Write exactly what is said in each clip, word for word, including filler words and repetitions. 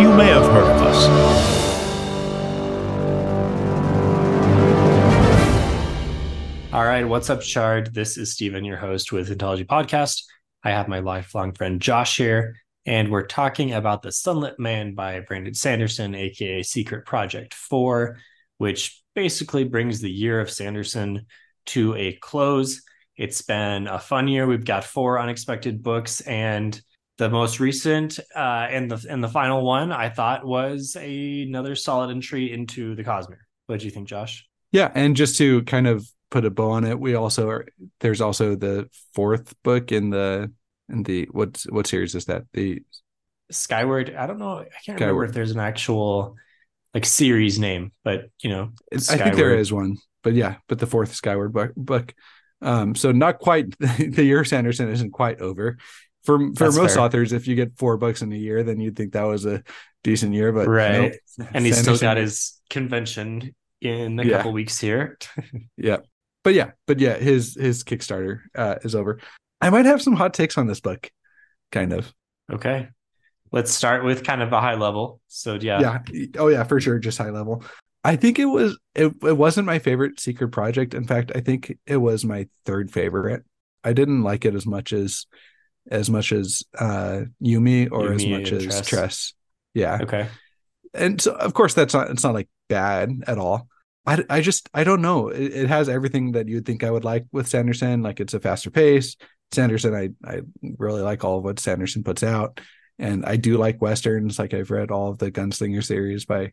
You may have heard of us. All right, what's up, Chard? This is Stephen, your host with Fantology Podcast. I have my lifelong friend Josh here, and we're talking about The Sunlit Man by Brandon Sanderson, aka Secret Project Four, which basically brings the year of Sanderson to a close. It's been a fun year. We've got four unexpected books, and the most recent uh, and the and the final one, I thought, was a, another solid entry into the Cosmere. What do you think, Josh? Yeah, and just to kind of put a bow on it, we also are, there's also the fourth book in the in the what what series is that? The Skyward. I don't know. I can't Skyward. remember if there's an actual like series name, but you know, it's I Skyward. think there is one. But yeah, but the fourth Skyward book. book. Um, so not quite the year Sanderson isn't quite over. For for That's most fair. authors, if you get four books in a year, then you'd think that was a decent year. But right, nope. And he's Sanderson. still got his convention in a yeah. couple weeks here. yeah, but yeah, but yeah, his his Kickstarter uh, is over. I might have some hot takes on this book, kind of. Okay, let's start with kind of a high level. So yeah, yeah, oh yeah, for sure, just high level. I think it was it, it wasn't my favorite Secret Project. In fact, I think it was my third favorite. I didn't like it as much as. as much as uh Yumi or Yumi as much as Tress. Tress. Yeah. Okay. And so of course that's not it's not like bad at all. I, I just I don't know. It, it has everything that you'd think I would like with Sanderson. Like it's a faster pace. Sanderson, I I really like all of what Sanderson puts out. And I do like Westerns. Like I've read all of the Gunslinger series by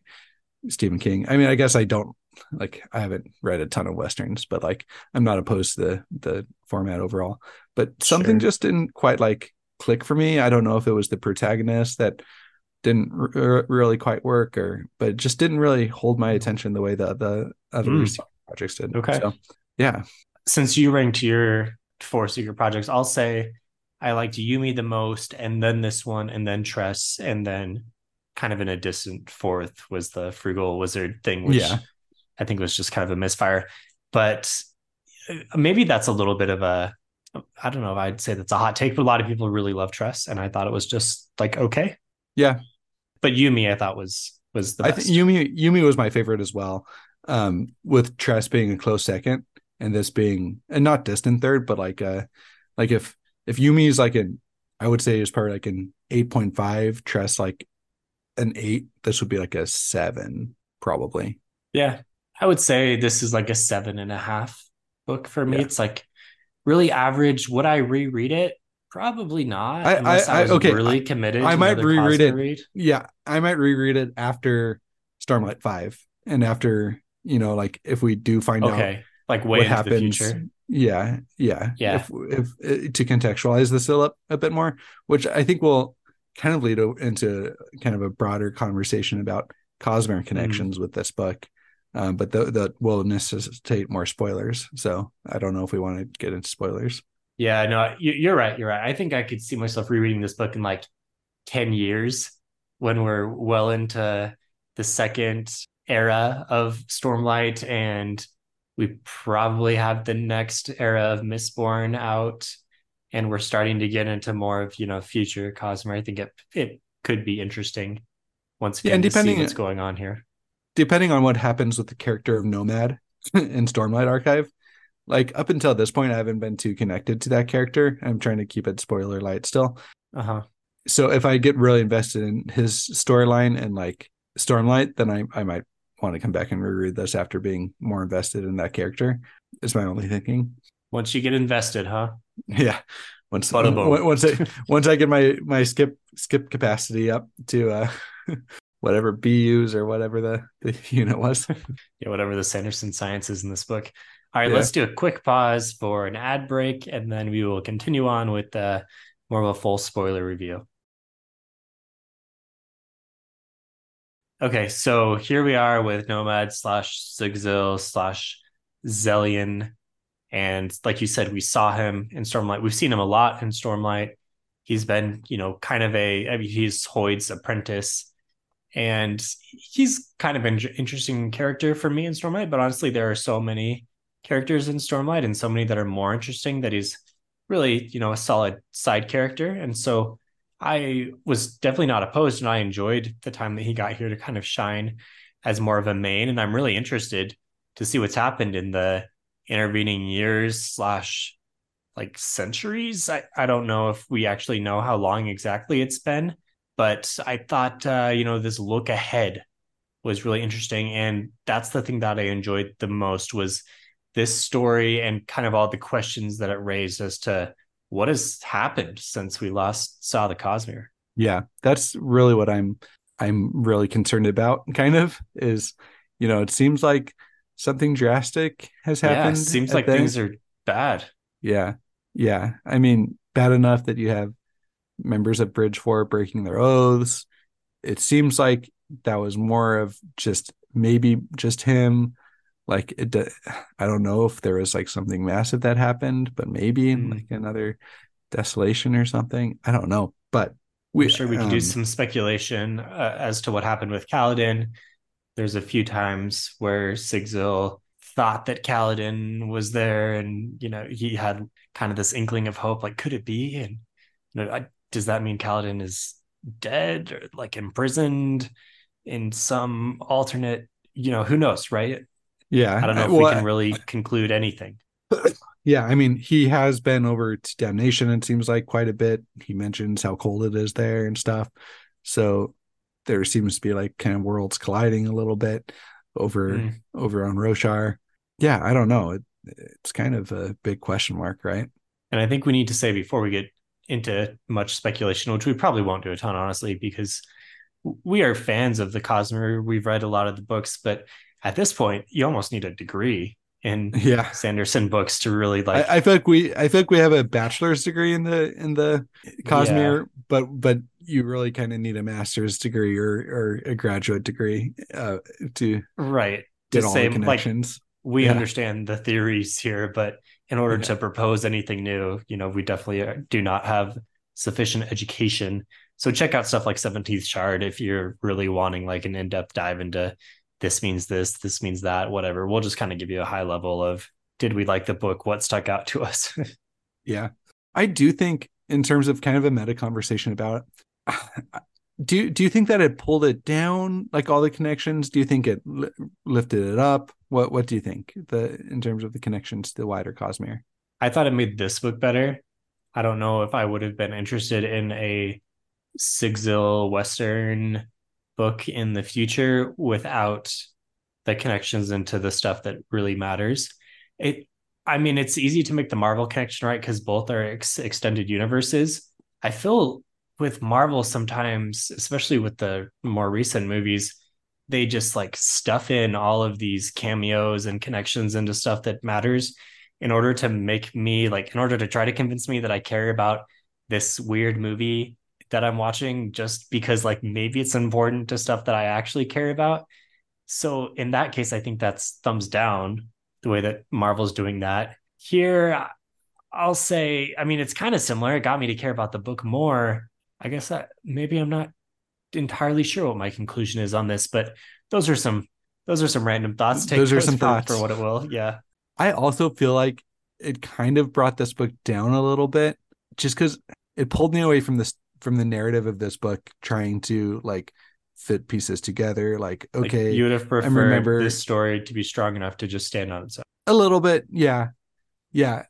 Stephen King. I mean, I guess I don't like I haven't read a ton of Westerns, but like I'm not opposed to the the format overall. But something sure. just didn't quite like click for me. I don't know if it was the protagonist that didn't r- really quite work, or but it just didn't really hold my attention the way the the other mm. projects did. Okay, so, yeah. Since you ranked your four secret projects, I'll say I liked Yumi the most, and then this one, and then Tress, and then kind of in a distant fourth was the Frugal Wizard thing, which yeah. I think was just kind of a misfire. But maybe that's a little bit of a, I don't know if I'd say that's a hot take, but a lot of people really love Tress, and I thought it was just like, okay. Yeah. But Yumi, I thought was, was the best. I think Yumi, Yumi was my favorite as well, um, with Tress being a close second and this being, and not distant third, but like, uh, like if, if Yumi is like an, I would say is probably like an eight point five, Tress like an eight, this would be like a seven probably. Yeah. I would say this is like a seven and a half book for me. Yeah. It's like really average. Would I reread it? Probably not. I, unless I, I was okay. really committed. I, I to might reread it. Read. Yeah. I might reread it after Stormlight five. And after, you know, like if we do find okay. out okay, like way what into happens, the future. Yeah. Yeah. Yeah. If, if, if to contextualize this a, a bit more, which I think will kind of lead into kind of a broader conversation about Cosmere connections mm-hmm. with this book. Um, but that will necessitate more spoilers. So I don't know if we want to get into spoilers. Yeah, no, you, you're right. You're right. I think I could see myself rereading this book in like ten years when we're well into the second era of Stormlight. And we probably have the next era of Mistborn out. And we're starting to get into more of, you know, future Cosmere. I think it, it could be interesting once again yeah, and depending to see what's going on here. Depending on what happens with the character of Nomad in Stormlight Archive, like up until this point, I haven't been too connected to that character. I'm trying to keep it spoiler light still. Uh-huh. So if I get really invested in his storyline and like Stormlight, then I, I might want to come back and reread this after being more invested in that character is my only thinking. Once you get invested, huh? Yeah. Once, um, once, I, once I get my, my skip, skip capacity up to, uh, whatever B Us or whatever the, the unit was. Yeah, whatever the Sanderson science is in this book. All right, yeah. Let's do a quick pause for an ad break, and then we will continue on with uh, more of a full spoiler review. Okay, so here we are with Nomad slash Sigzil slash Zellion. And like you said, we saw him in Stormlight. We've seen him a lot in Stormlight. He's been, you know, kind of a, I mean, he's Hoyd's apprentice. And he's kind of an interesting character for me in Stormlight. But honestly, there are so many characters in Stormlight and so many that are more interesting that he's really, you know, a solid side character. And so I was definitely not opposed, and I enjoyed the time that he got here to kind of shine as more of a main. And I'm really interested to see what's happened in the intervening years slash like centuries. I, I don't know if we actually know how long exactly it's been, but I thought, uh, you know, this look ahead was really interesting. And that's the thing that I enjoyed the most was this story and kind of all the questions that it raised as to what has happened since we last saw the Cosmere. Yeah, that's really what I'm, I'm really concerned about kind of is, you know, it seems like something drastic has happened. Yeah, seems like things are bad. Yeah. Yeah. I mean, bad enough that you have members of Bridge Four breaking their oaths. It seems like that was more of just maybe just him. Like, it, I don't know if there was like something massive that happened, but maybe mm. like another desolation or something. I don't know. But we, I'm sure we um, can do some speculation uh, as to what happened with Kaladin. There's a few times where Sigzil thought that Kaladin was there, and you know he had kind of this inkling of hope, like could it be? And you know, I, does that mean Kaladin is dead or like imprisoned in some alternate? You know, who knows, right? Yeah, I don't know if well, we can really I, conclude anything. Yeah, I mean, he has been over to Damnation. It seems like quite a bit. He mentions how cold it is there and stuff. So there seems to be like kind of worlds colliding a little bit over mm. over on Roshar. Yeah, I don't know. It, it's kind of a big question mark, right? And I think we need to say before we get into much speculation, which we probably won't do a ton, honestly, because we are fans of the Cosmere. We've read a lot of the books, but at this point, you almost need a degree in yeah. Sanderson books to really like. I, I feel like we, I feel like we have a bachelor's degree in the in the Cosmere, yeah. but but you really kind of need a master's degree or or a graduate degree uh, to right get to all say, the connections. Like, we yeah. understand the theories here, but in order yeah. to propose anything new, you know, we definitely do not have sufficient education. So check out stuff like seventeenth Shard if you're really wanting like an in-depth dive into. This means this, this means that, whatever. We'll just kind of give you a high level of, did we like the book? What stuck out to us? Yeah. I do think in terms of kind of a meta conversation about it, do, do you think that it pulled it down, like all the connections? Do you think it li- lifted it up? What What do you think the in terms of the connections to the wider Cosmere? I thought it made this book better. I don't know if I would have been interested in a Sigzil Western book in the future without the connections into the stuff that really matters. It, I mean, it's easy to make the Marvel connection, right? Because both are ex- extended universes. I feel with Marvel sometimes, especially with the more recent movies, they just like stuff in all of these cameos and connections into stuff that matters in order to make me like, in order to try to convince me that I care about this weird movie that I'm watching just because like maybe it's important to stuff that I actually care about. So in that case, I think that's thumbs down the way that Marvel's doing that. Here, I'll say, I mean, it's kind of similar. It got me to care about the book more. I guess I, maybe I'm not entirely sure what my conclusion is on this, but those are some, those are some random thoughts. Take those are some for, thoughts for what it will. Yeah. I also feel like it kind of brought this book down a little bit just because it pulled me away from this, from the narrative of this book, trying to like fit pieces together. Like, okay, like you would have preferred I remember this story to be strong enough to just stand on its own. A little bit. Yeah. Yeah.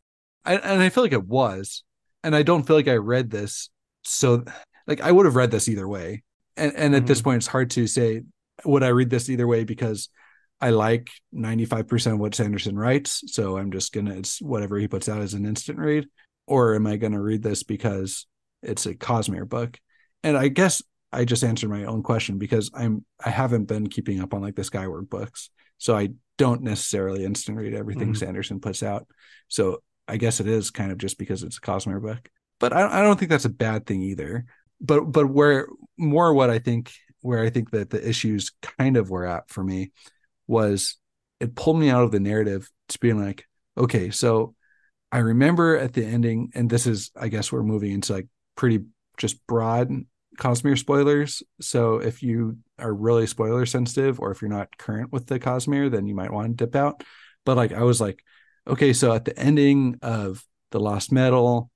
I, and I feel like it was, and I don't feel like I read this. So like, I would have read this either way. And and at mm-hmm. this point, it's hard to say, would I read this either way? Because I like ninety-five percent of what Sanderson writes. So I'm just going to, it's whatever he puts out as an instant read, or am I going to read this because it's a Cosmere book? And I guess I just answered my own question because I'm I haven't been keeping up on like the Skyward books. So I don't necessarily instant read everything mm-hmm. Sanderson puts out. So I guess it is kind of just because it's a Cosmere book. But I, I don't think that's a bad thing either. But but where more what I think where I think that the issues kind of were at for me was it pulled me out of the narrative to being like, okay, so I remember at the ending, and this is, I guess we're moving into like pretty just broad Cosmere spoilers. So if you are really spoiler sensitive, or if you're not current with the Cosmere, then you might want to dip out. But like, I was like, okay, so at the ending of The Lost Metal,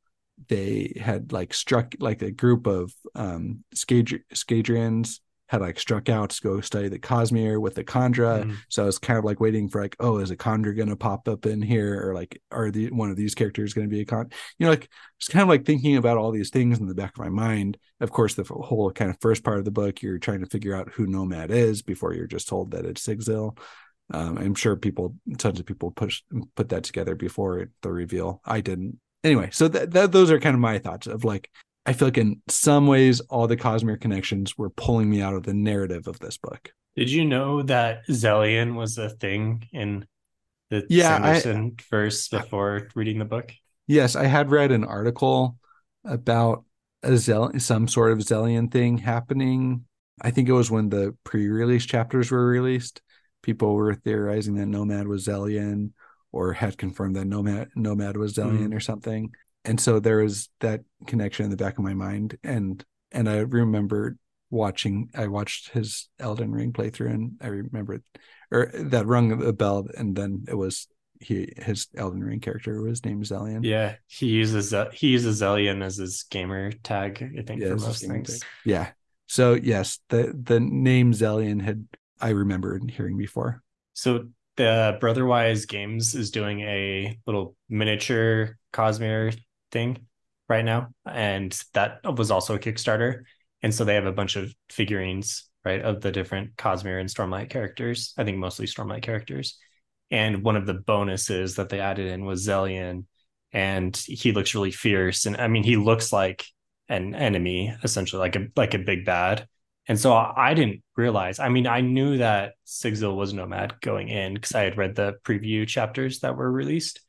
they had like struck like a group of um, Skadrians had like struck out to go study the Cosmere with the Chandra. Mm. So I was kind of like waiting for like, oh, is a Chandra going to pop up in here? Or like, are the one of these characters going to be a Chandra? You know, like just kind of like thinking about all these things in the back of my mind. Of course, the whole kind of first part of the book, you're trying to figure out who Nomad is before you're just told that it's Sigzil. Um, I'm sure people, tons of people push, put that together before the reveal. I didn't. Anyway, so that th- those are kind of my thoughts of like, I feel like in some ways, all the Cosmere connections were pulling me out of the narrative of this book. Did you know that Zellion was a thing in the yeah, Sanderson I, verse before reading the book? Yes, I had read an article about a Zell- some sort of Zellion thing happening. I think it was when the pre-release chapters were released. People were theorizing that Nomad was Zellion, or had confirmed that Nomad, Nomad was Zellion mm. or something. And so there was that connection in the back of my mind. And and I remember watching, I watched his Elden Ring playthrough, and I remember, or that rung a bell, and then it was he his Elden Ring character was named Zellion. Yeah, he uses he uses Zellion as his gamer tag, I think, yeah, for most things. Tag. Yeah. So yes, the, the name Zellion had, I remembered hearing before. So the Brotherwise Games is doing a little miniature Cosmere thing right now, and that was also a Kickstarter, and so they have a bunch of figurines, right, of the different Cosmere and Stormlight characters, I think mostly Stormlight characters, and one of the bonuses that they added in was Zellion, and he looks really fierce, and I mean he looks like an enemy essentially, like a like a big bad. And so I didn't realize, I mean, I knew that Sigzil was Nomad going in because I had read the preview chapters that were released,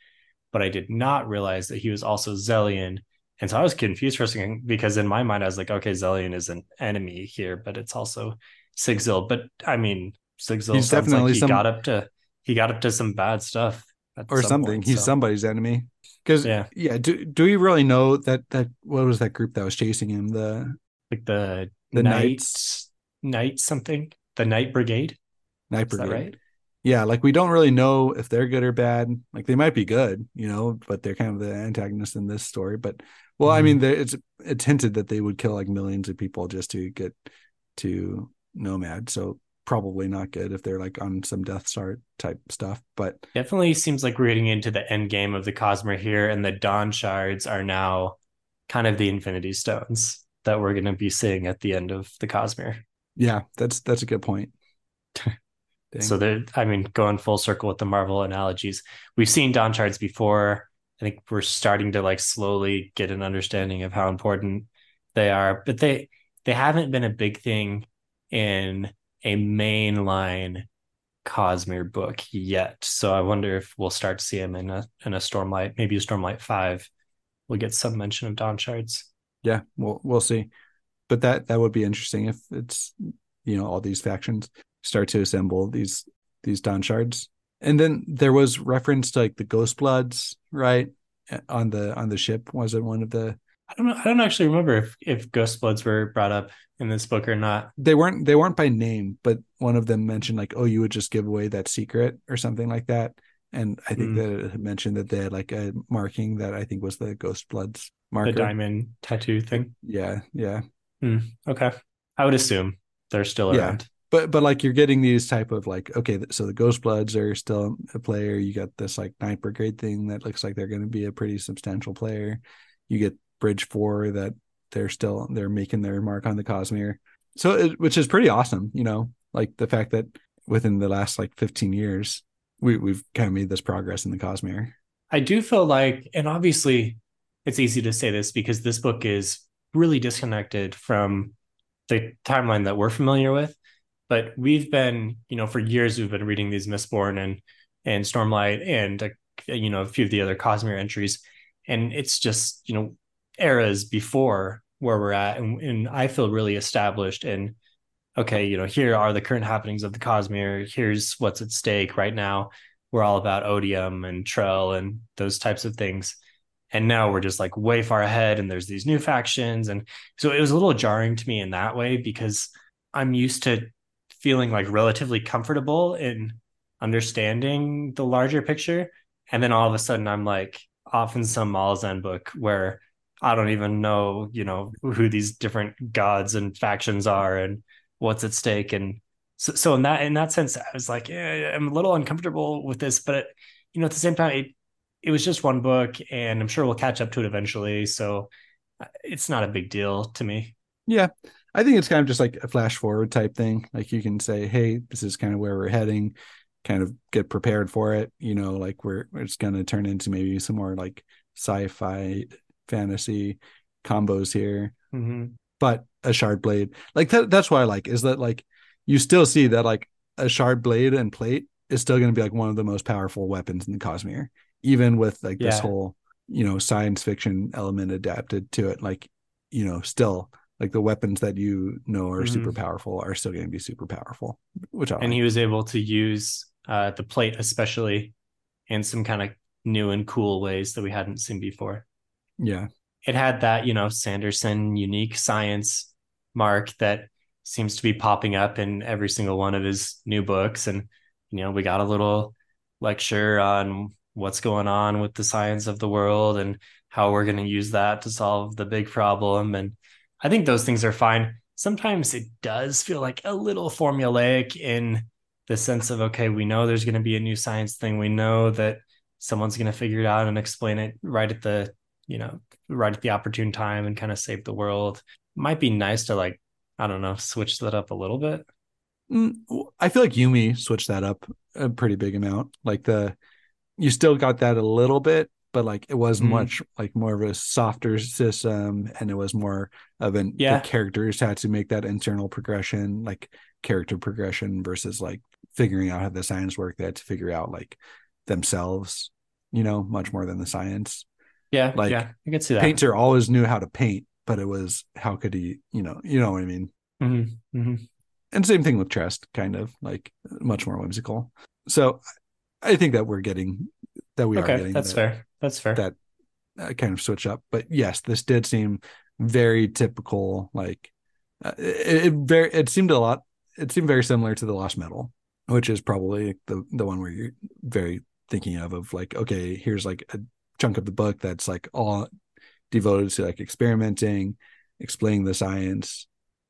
but I did not realize that he was also Zellion. And so I was confused for a second, because in my mind, I was like, okay, Zellion is an enemy here, but it's also Sigzil. But I mean, Sigzil sounds definitely like he some... got up to, he got up to some bad stuff. Or some something. Point, He's so. somebody's enemy. Because yeah, yeah do, do we really know that, that, what was that group that was chasing him? The Like the, the Knights, Knight something, the Knight Brigade. Knight Brigade. Is that right? Yeah, like we don't really know if they're good or bad. Like they might be good, you know, but they're kind of the antagonists in this story. But well, mm. I mean, it's it's hinted that they would kill like millions of people just to get to Nomad. So probably not good if they're like on some Death Star type stuff. But definitely seems like we're getting into the end game of the Cosmere here, and the Dawn Shards are now kind of the Infinity Stones that we're going to be seeing at the end of the Cosmere. Yeah, that's that's a good point. So they're, I mean, going full circle with the Marvel analogies. We've seen Dawn Shards before. I think we're starting to like slowly get an understanding of how important they are, but they they haven't been a big thing in a mainline Cosmere book yet. So I wonder if we'll start to see them in a in a Stormlight, maybe a Stormlight five. We'll get some mention of Dawn Shards. Yeah, we'll we'll see, but that that would be interesting if it's, you know, all these factions start to assemble these these Dawn Shards. And then there was reference to like the Ghost Bloods, right, on the on the ship. Was it one of the? I don't know. I don't actually remember if, if Ghost Bloods were brought up in this book or not. They weren't. They weren't by name, but one of them mentioned like, oh, you would just give away that secret or something like that. And I think mm. that it mentioned that they had like a marking that I think was the Ghost Bloods marker. The diamond tattoo thing. Yeah, yeah. Mm, okay. I would assume they're still around. Yeah. But but like you're getting these type of like, okay, so the Ghost Bloods are still a player. You got this like Knight Brigade thing that looks like they're going to be a pretty substantial player. You get Bridge Four that they're still, they're making their mark on the Cosmere. So, it, which is pretty awesome, you know, like the fact that within the last like fifteen years, we, we've kind of made this progress in the Cosmere. I do feel like, and obviously it's easy to say this because this book is really disconnected from the timeline that we're familiar with. But we've been, you know, for years we've been reading these Mistborn and and Stormlight and uh, you know, a few of the other Cosmere entries, and it's just, you know, eras before where we're at, and, and I feel really established in, okay, you know, here are the current happenings of the Cosmere. Here's what's at stake right now. We're all about Odium and Trell and those types of things. And now we're just like way far ahead, and there's these new factions. And so it was a little jarring to me in that way, because I'm used to feeling like relatively comfortable in understanding the larger picture. And then all of a sudden I'm like off in some Malzahn book where I don't even know, you know, who these different gods and factions are and what's at stake. And so, so in that, in that sense, I was like, eh, I'm a little uncomfortable with this, but it, you know, at the same time, it, it was just one book, and I'm sure we'll catch up to it eventually. So it's not a big deal to me. Yeah. I think it's kind of just like a flash forward type thing. Like you can say, hey, this is kind of where we're heading, kind of get prepared for it. You know, like we're, it's going to turn into maybe some more like sci-fi fantasy combos here, mm-hmm. but a shard blade, like that, that's what I like, is that like, you still see that like a shard blade and plate is still going to be like one of the most powerful weapons in the Cosmere, even with like yeah. this whole, you know, science fiction element adapted to it. Like, you know, still like the weapons that, you know, are mm-hmm. super powerful are still going to be super powerful, which I and like. He was able to use uh, the plate, especially in some kind of new and cool ways that we hadn't seen before. Yeah. It had that, you know, Sanderson unique science mark that seems to be popping up in every single one of his new books. And, you know, we got a little lecture on what's going on with the science of the world and how we're going to use that to solve the big problem. And I think those things are fine. Sometimes it does feel like a little formulaic in the sense of, okay, we know there's going to be a new science thing. We know that someone's going to figure it out and explain it right at the, you know, right at the opportune time and kind of save the world. Might be nice to, like, I don't know, switch that up a little bit. I feel like Yumi switched that up a pretty big amount. Like the, you still got that a little bit, but like it was mm-hmm. much like more of a softer system, and it was more of an yeah. the characters had to make that internal progression, like character progression, versus like figuring out how the science worked. They had to figure out like themselves, you know, much more than the science. Yeah, like yeah, I can see that. Painter always knew how to paint, but it was how could he, you know, you know what I mean. Mm-hmm. Mm-hmm. And same thing with Tress, kind of like much more whimsical. So I think that we're getting that we okay, are getting. That's that, fair. That's fair. That uh, kind of switch up, but yes, this did seem very typical. Like uh, it, it very it seemed a lot. It seemed very similar to The Lost Metal, which is probably the the one where you're very thinking of of like, okay, here's like a chunk of the book that's like all devoted to like experimenting, explaining the science,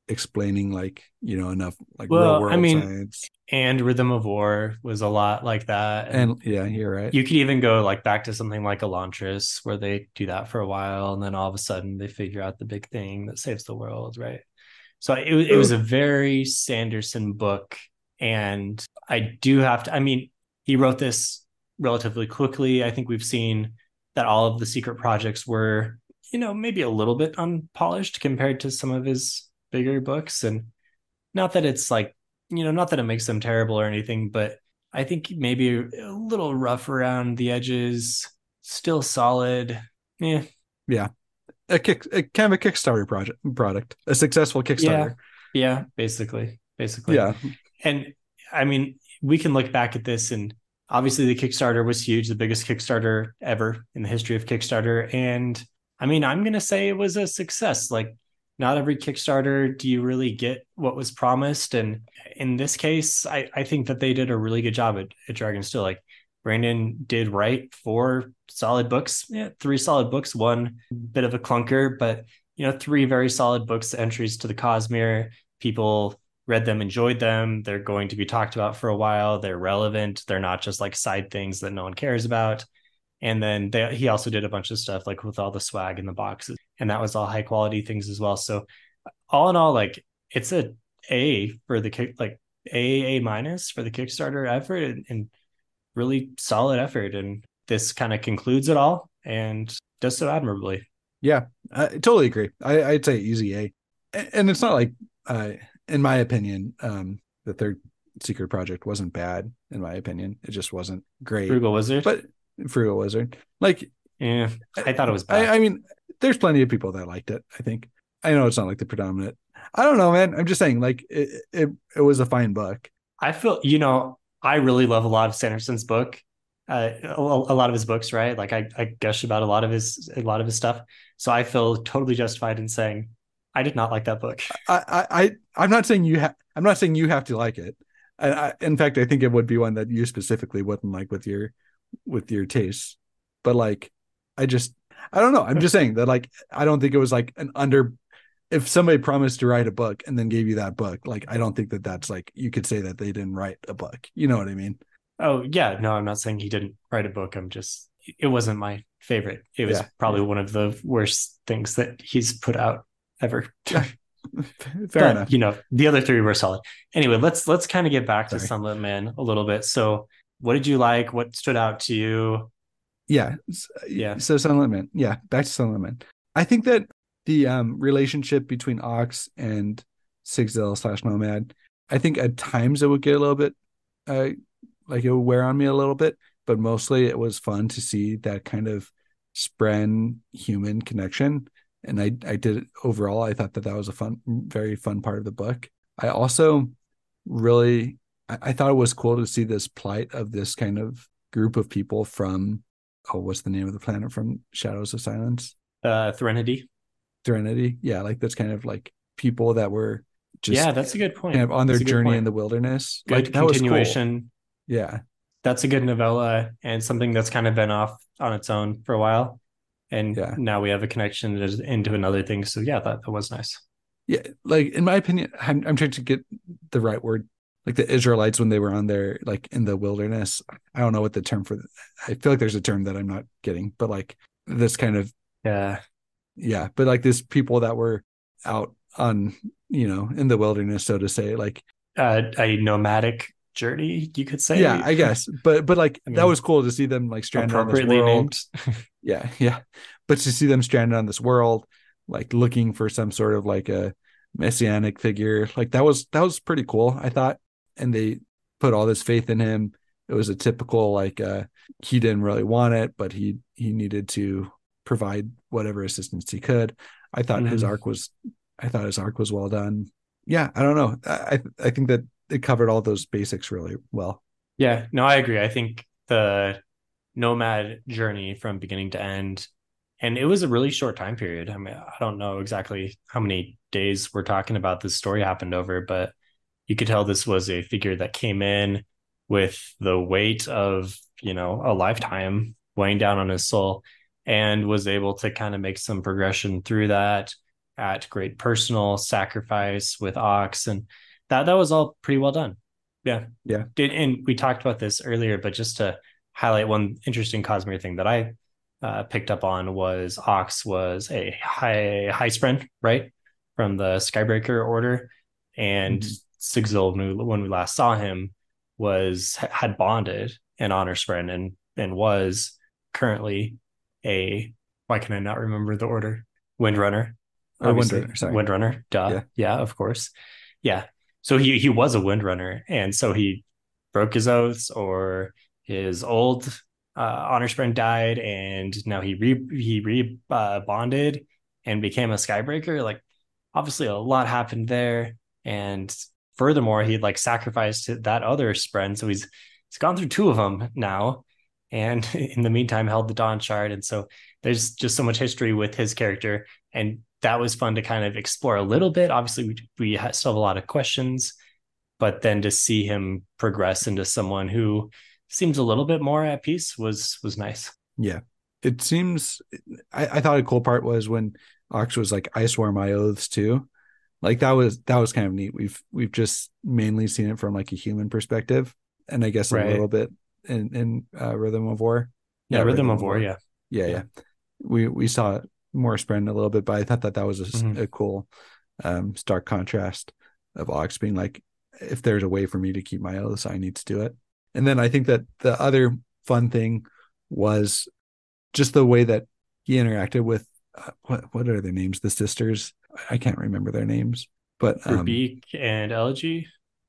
explaining like, you know, enough like well, real world I mean, science. And Rhythm of War was a lot like that. And, and yeah, you're right. You could even go like back to something like Elantris, where they do that for a while, and then all of a sudden they figure out the big thing that saves the world, right? So it it was a very Sanderson book, and I do have to. I mean, he wrote this relatively quickly. I think we've seen that all of the secret projects were, you know, maybe a little bit unpolished compared to some of his bigger books. And not that it's like, you know, not that it makes them terrible or anything, but I think maybe a little rough around the edges, still solid. Yeah. Yeah. A kick, a, kind of a Kickstarter project product, a successful Kickstarter. Yeah. yeah. Basically, basically. Yeah. And I mean, we can look back at this, and obviously the Kickstarter was huge, the biggest Kickstarter ever in the history of Kickstarter. And I mean, I'm going to say it was a success. Like, not every Kickstarter do you really get what was promised. And in this case, I, I think that they did a really good job at, at Dragon's Still. Like, Brandon did write four solid books, yeah, three solid books, one bit of a clunker, but, you know, three very solid books, entries to the Cosmere. People read them, enjoyed them. They're going to be talked about for a while. They're relevant. They're not just like side things that no one cares about. And then they, he also did a bunch of stuff like with all the swag in the boxes, and that was all high quality things as well. So all in all, like, it's a A for the like A A minus for the Kickstarter effort, and, and really solid effort. And this kind of concludes it all and does so admirably. Yeah, I totally agree. I, I'd say easy A, and it's not like, uh, in my opinion, um, the third Secret Project wasn't bad, in my opinion. It just wasn't great. Frugal Wizard? But Frugal Wizard. Like, yeah, I thought it was bad. I, I mean, there's plenty of people that liked it, I think. I know it's not like the predominant. I don't know, man. I'm just saying, like, it it, it was a fine book. I feel, you know, I really love a lot of Sanderson's book. Uh, a, a lot of his books, right? Like I, I gush about a lot of his, a lot of his stuff. So I feel totally justified in saying I did not like that book. I, I, I I'm not saying you have. I'm not saying you have to like it. I, I, in fact, I think it would be one that you specifically wouldn't like with your, with your tastes. But like, I just, I don't know. I'm just saying that like, I don't think it was like an under. If somebody promised to write a book and then gave you that book, like, I don't think that that's like, you could say that they didn't write a book. You know what I mean? Oh yeah, no, I'm not saying he didn't write a book. I'm just, it wasn't my favorite. It was yeah. probably one of the worst things that he's put out ever. Fair but, enough. You know, the other three were solid. Anyway, let's let's kind of get back Sorry. to Sunlit Man a little bit. So, what did you like? What stood out to you? Yeah, yeah. So Sunlit Man. Yeah, back to Sunlit Man. I think that the um, relationship between Ox and Sigzil slash Nomad, I think at times it would get a little bit. Uh, Like it would wear on me a little bit, but mostly it was fun to see that kind of Spren human connection. And I, I did overall, I thought that that was a fun, very fun part of the book. I also really, I, I thought it was cool to see this plight of this kind of group of people from, oh, what's the name of the planet from Shadows of Silence? Uh, Threnody. Threnody. Yeah. Like that's kind of like people that were just yeah, that's a good point. Kind of on their journey in the wilderness. Good like, continuation. That was cool. Yeah, that's a good novella and something that's kind of been off on its own for a while. And yeah. now we have a connection into another thing. So yeah, that, that was nice. Yeah, like in my opinion, I'm, I'm trying to get the right word. Like the Israelites, when they were on their, like in the wilderness, I don't know what the term for, I feel like there's a term that I'm not getting, but like this kind of, yeah, yeah. But like this people that were out on, you know, in the wilderness, so to say, like uh, a nomadic journey, you could say. Yeah, I guess. But but like I mean, that was cool to see them like stranded on this world. yeah, yeah. But to see them stranded on this world, like looking for some sort of like a messianic figure, like that was that was pretty cool, I thought. And they put all this faith in him. It was a typical like uh, he didn't really want it, but he he needed to provide whatever assistance he could. I thought mm-hmm. his arc was, I thought his arc was well done. Yeah, I don't know. I I think that it covered all those basics really well. Yeah, no, I agree. I think the nomad journey from beginning to end, and it was a really short time period. I mean, I don't know exactly how many days we're talking about this story happened over, but you could tell this was a figure that came in with the weight of, you know, a lifetime weighing down on his soul, and was able to kind of make some progression through that at great personal sacrifice with Ox, and That, that was all pretty well done. Yeah. Yeah. Did, and we talked about this earlier, but just to highlight one interesting Cosmere thing that I uh, picked up on was Ox was a high high Spren, right? From the Skybreaker order. And mm-hmm. Sigzil, when we, when we last saw him, was had bonded an Honor Spren and and was currently a, why can I not remember the order? Windrunner. Oh, Windrunner, sorry. Windrunner, duh. Yeah, yeah of course. Yeah. So he, he was a Windrunner, and so he broke his oaths, or his old uh, Honor Spren died, and now he re he re uh, bonded and became a Skybreaker. Like, obviously, a lot happened there, and furthermore, he like sacrificed that other Spren. So he's he's gone through two of them now, and in the meantime, held the Dawn Shard. And so there's just so much history with his character, and that was fun to kind of explore a little bit. Obviously, we, we still have a lot of questions, but then to see him progress into someone who seems a little bit more at peace was was nice. Yeah, it seems. I, I thought a cool part was when Ox was like, "I swore my oaths too." Like that was that was kind of neat. We've we've just mainly seen it from like a human perspective, and I guess right. a little bit in in uh, Rhythm of War. Yeah, yeah Rhythm, Rhythm of War. War. Yeah. yeah, yeah, yeah. We we saw it. More Spren a little bit, but I thought that that was a, mm-hmm. a cool um, stark contrast of Ox being like, if there's a way for me to keep my oaths, I need to do it. And then I think that the other fun thing was just the way that he interacted with, uh, what what are their names? The sisters? I can't remember their names. But um, Rubik and Elegy?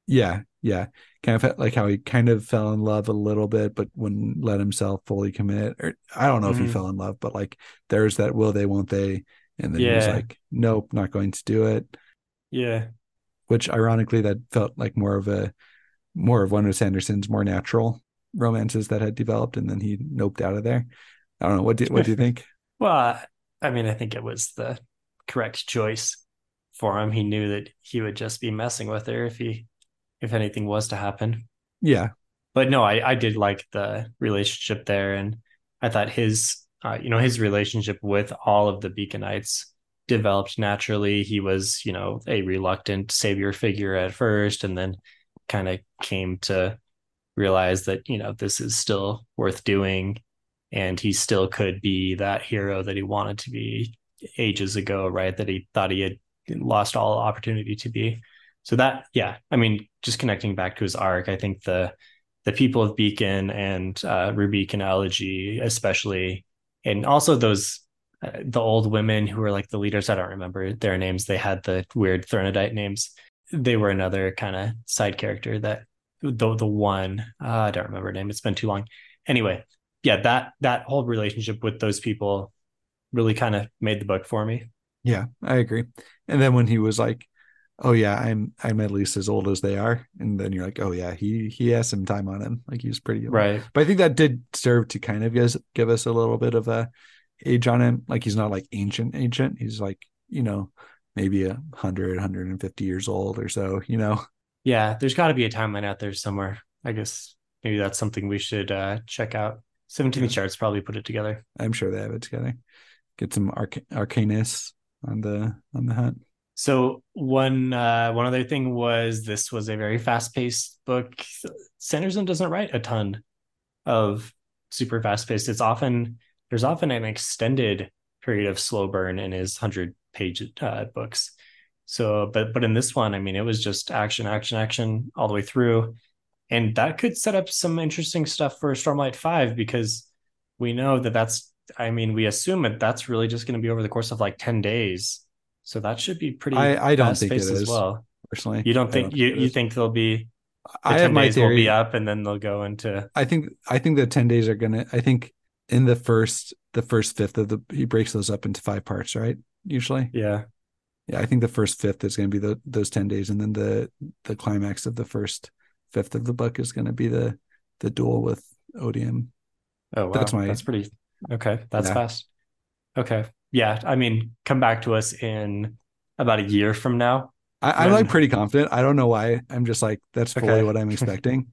Yeah, yeah. Kind of like how he kind of fell in love a little bit, but wouldn't let himself fully commit. Or I don't know mm-hmm. if he fell in love, but like there's that will they, won't they? And then yeah. he was like, nope, not going to do it. Yeah. Which ironically, that felt like more of a more of one of Sanderson's more natural romances that had developed, and then he noped out of there. I don't know. What do what do you think? Well, I mean, I think it was the correct choice for him. He knew that he would just be messing with her if he if anything was to happen. Yeah. But no, I, I did like the relationship there, and I thought his uh, you know, his relationship with all of the Beaconites developed naturally. He was, you know, a reluctant savior figure at first, and then kind of came to realize that, you know, this is still worth doing, and he still could be that hero that he wanted to be ages ago, right? That he thought he had lost all opportunity to be. So that, yeah, I mean, just connecting back to his arc, I think the the people of Beacon and uh, Rubeacon Elegy, especially, and also those uh, the old women who were like the leaders. I don't remember their names. They had the weird Thronodite names. They were another kind of side character that the the one uh, I don't remember her name. It's been too long. Anyway, yeah, that that whole relationship with those people really kind of made the book for me. Yeah, I agree. And then when he was like, oh yeah, I'm I'm at least as old as they are, and then you're like, oh yeah, he he has some time on him. Like he was pretty old. Right. But I think that did serve to kind of give, give us a little bit of a age on him. Like he's not like ancient ancient. He's like, you know, maybe a hundred, hundred and fifty years old or so, you know. Yeah, there's got to be a timeline out there somewhere. I guess maybe that's something we should uh, check out. seventeenth Shard's probably put it together. I'm sure they have it together. Get some arc- arcanists on the on the hunt. So one uh, one other thing was this was a very fast paced book. Sanderson doesn't write a ton of super fast paced. It's often there's often an extended period of slow burn in his hundred page uh, books. So, but but in this one, I mean, it was just action, action, action all the way through, and that could set up some interesting stuff for Stormlight five, because we know that that's, I mean, we assume that that's really just going to be over the course of like ten days. So that should be pretty. I, I don't think it is as well. Personally, you don't think, don't think you, you think they'll be. The I ten have my days theory. Will be up, and then they'll go into. I think I think the ten days are gonna. I think in the first the first fifth of the he breaks those up into five parts, right? Usually, yeah. Yeah, I think the first fifth is going to be the, those ten days, and then the the climax of the first fifth of the book is going to be the the duel with Odium. Oh, wow. That's my. That's pretty. Okay, that's yeah. fast. Okay, yeah. I mean, come back to us in about a year from now. I, I'm when... like pretty confident. I don't know why. I'm just like that's fully okay. what I'm expecting,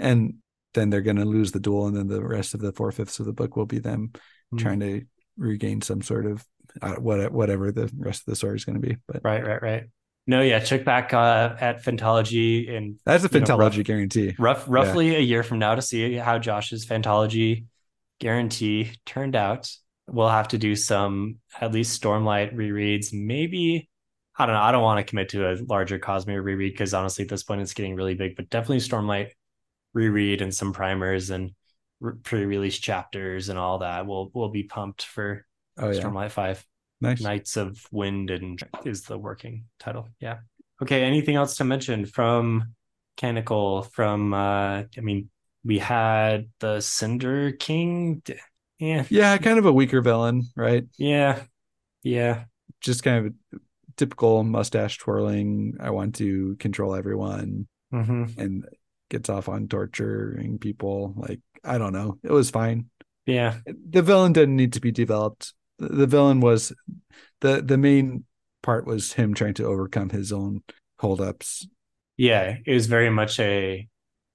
and then they're going to lose the duel, and then the rest of the four fifths of the book will be them mm. trying to regain some sort of. Uh, what, whatever the rest of the story is going to be, but right, right, right. No, yeah, check back uh, at Fantology, and that's a Fantology know, rough, guarantee. Rough, roughly yeah. a year from now to see how Josh's Fantology guarantee turned out. We'll have to do some at least Stormlight rereads. Maybe I don't know. I don't want to commit to a larger Cosmere reread because honestly, at this point, it's getting really big. But definitely Stormlight reread and some primers and re- pre-release chapters and all that. We'll we'll be pumped for. Oh, yeah. Stormlight five. Nice. Knights of Wind and is the working title. Yeah. Okay. Anything else to mention from Canonical? From, uh, I mean, we had the Cinder King. Yeah. Yeah. Kind of a weaker villain, right? Yeah. Yeah. Just kind of a typical mustache twirling. I want to control everyone mm-hmm. and gets off on torturing people. Like, I don't know. It was fine. Yeah. The villain didn't need to be developed. The villain was the the main part was him trying to overcome his own holdups. Yeah, it was very much a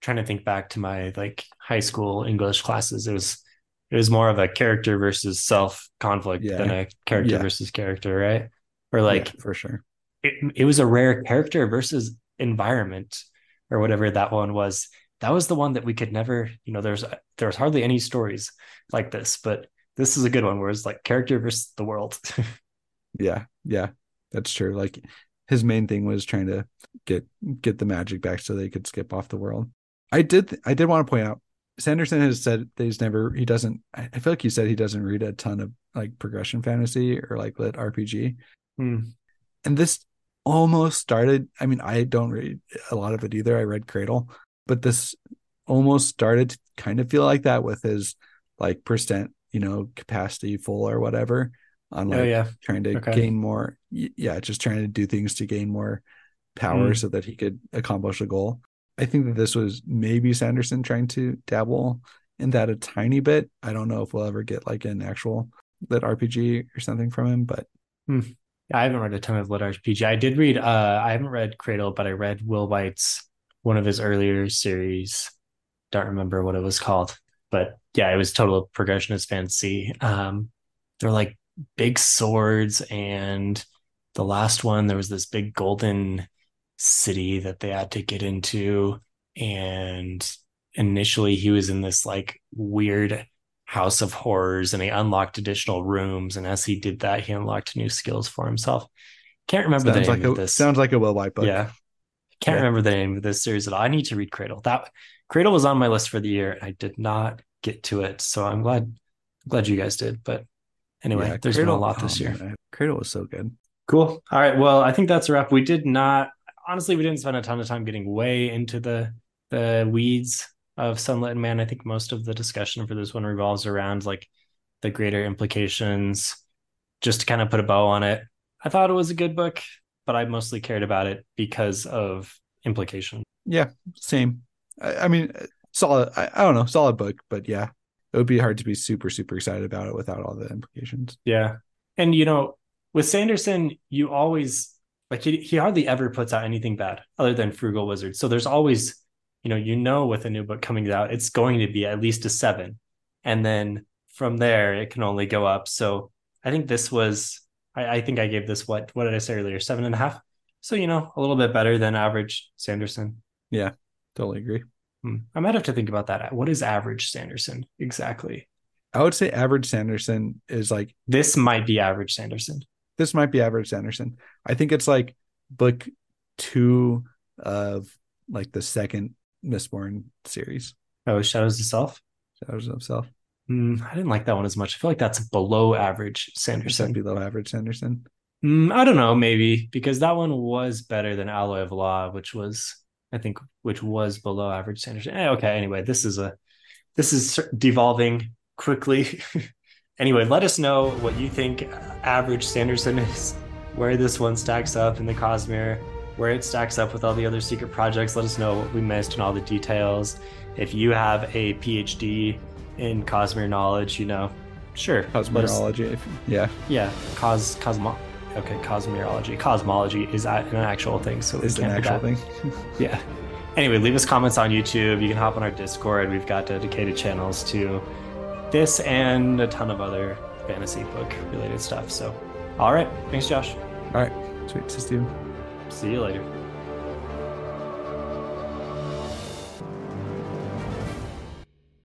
trying to think back to my like high school English classes. It was it was more of a character versus self conflict yeah. than a character yeah. versus character, right? Or like yeah, for sure, it it was a rare character versus environment or whatever that one was. That was the one that we could never, you know, there's there's hardly any stories like this, but this is a good one where it's like character versus the world. yeah, yeah, that's true. Like his main thing was trying to get get the magic back so they could skip off the world. I did I did want to point out Sanderson has said that he's never he doesn't I feel like he said he doesn't read a ton of like progression fantasy or like lit R P G. Mm. And this almost started, I mean, I don't read a lot of it either. I read Cradle, but this almost started to kind of feel like that with his like percent, you know, capacity full or whatever on like oh, yeah. trying to okay. gain more. Yeah. Just trying to do things to gain more power mm. so that he could accomplish a goal. I think that this was maybe Sanderson trying to dabble in that a tiny bit. I don't know if we'll ever get like an actual lit R P G or something from him, but mm. I haven't read a ton of lit R P G. I did read, uh, I haven't read Cradle, but I read Will White's, one of his earlier series. Don't remember what it was called, but yeah, it was total progressionist fantasy. Um, they're like big swords, and the last one, there was this big golden city that they had to get into. And initially he was in this like weird house of horrors, and he unlocked additional rooms, and as he did that, he unlocked new skills for himself. Can't remember sounds the name like of a, this. Sounds like a Will White book. Yeah. Can't yeah. remember the name of this series at all. I need to read Cradle. That Cradle was on my list for the year, and I did not get to it. So I'm glad I'm glad you guys did. But anyway, yeah, there's Cradle, been a lot this oh, year. Man. Cradle was so good. Cool. All right. Well, I think that's a wrap. We did not honestly we didn't spend a ton of time getting way into the the weeds of Sunlit Man. I think most of the discussion for this one revolves around like the greater implications. Just to kind of put a bow on it, I thought it was a good book, but I mostly cared about it because of implication. Yeah, same. I, I mean, solid. I, I don't know, solid book, but yeah, it would be hard to be super, super excited about it without all the implications. Yeah, and you know, with Sanderson, you always like he he hardly ever puts out anything bad other than Frugal Wizard. So there's always. You know, you know, with a new book coming out, it's going to be at least a seven. And then from there, it can only go up. So I think this was, I, I think I gave this, what, what did I say earlier? Seven and a half. So, you know, a little bit better than average Sanderson. Yeah, totally agree. Hmm. I might have to think about that. What is average Sanderson exactly? I would say average Sanderson is like, this might be average Sanderson. This might be average Sanderson. I think it's like book two of like the second Mistborn series. Oh, Shadows of Self? Shadows of Self. Mm, I didn't like that one as much. I feel like that's below average Sanderson. Below average Sanderson. Mm, I don't know, maybe, because that one was better than Alloy of Law, which was, I think, which was below average Sanderson. Eh, okay, anyway, this is a, this is devolving quickly. Anyway, let us know what you think average Sanderson is, where this one stacks up in the Cosmere, where it stacks up with all the other secret projects. Let us know what we missed and all the details. If you have a PhD in Cosmere knowledge, you know, sure. Cosmerology. Us, yeah. Yeah. Cos, cosmo, okay. Cosmerology. Cosmology is an actual thing. So it's an actual thing. Yeah. Anyway, leave us comments on YouTube. You can hop on our Discord. We've got dedicated channels to this and a ton of other fantasy book related stuff. So, all right. Thanks, Josh. All right. Sweet. See you. See you later.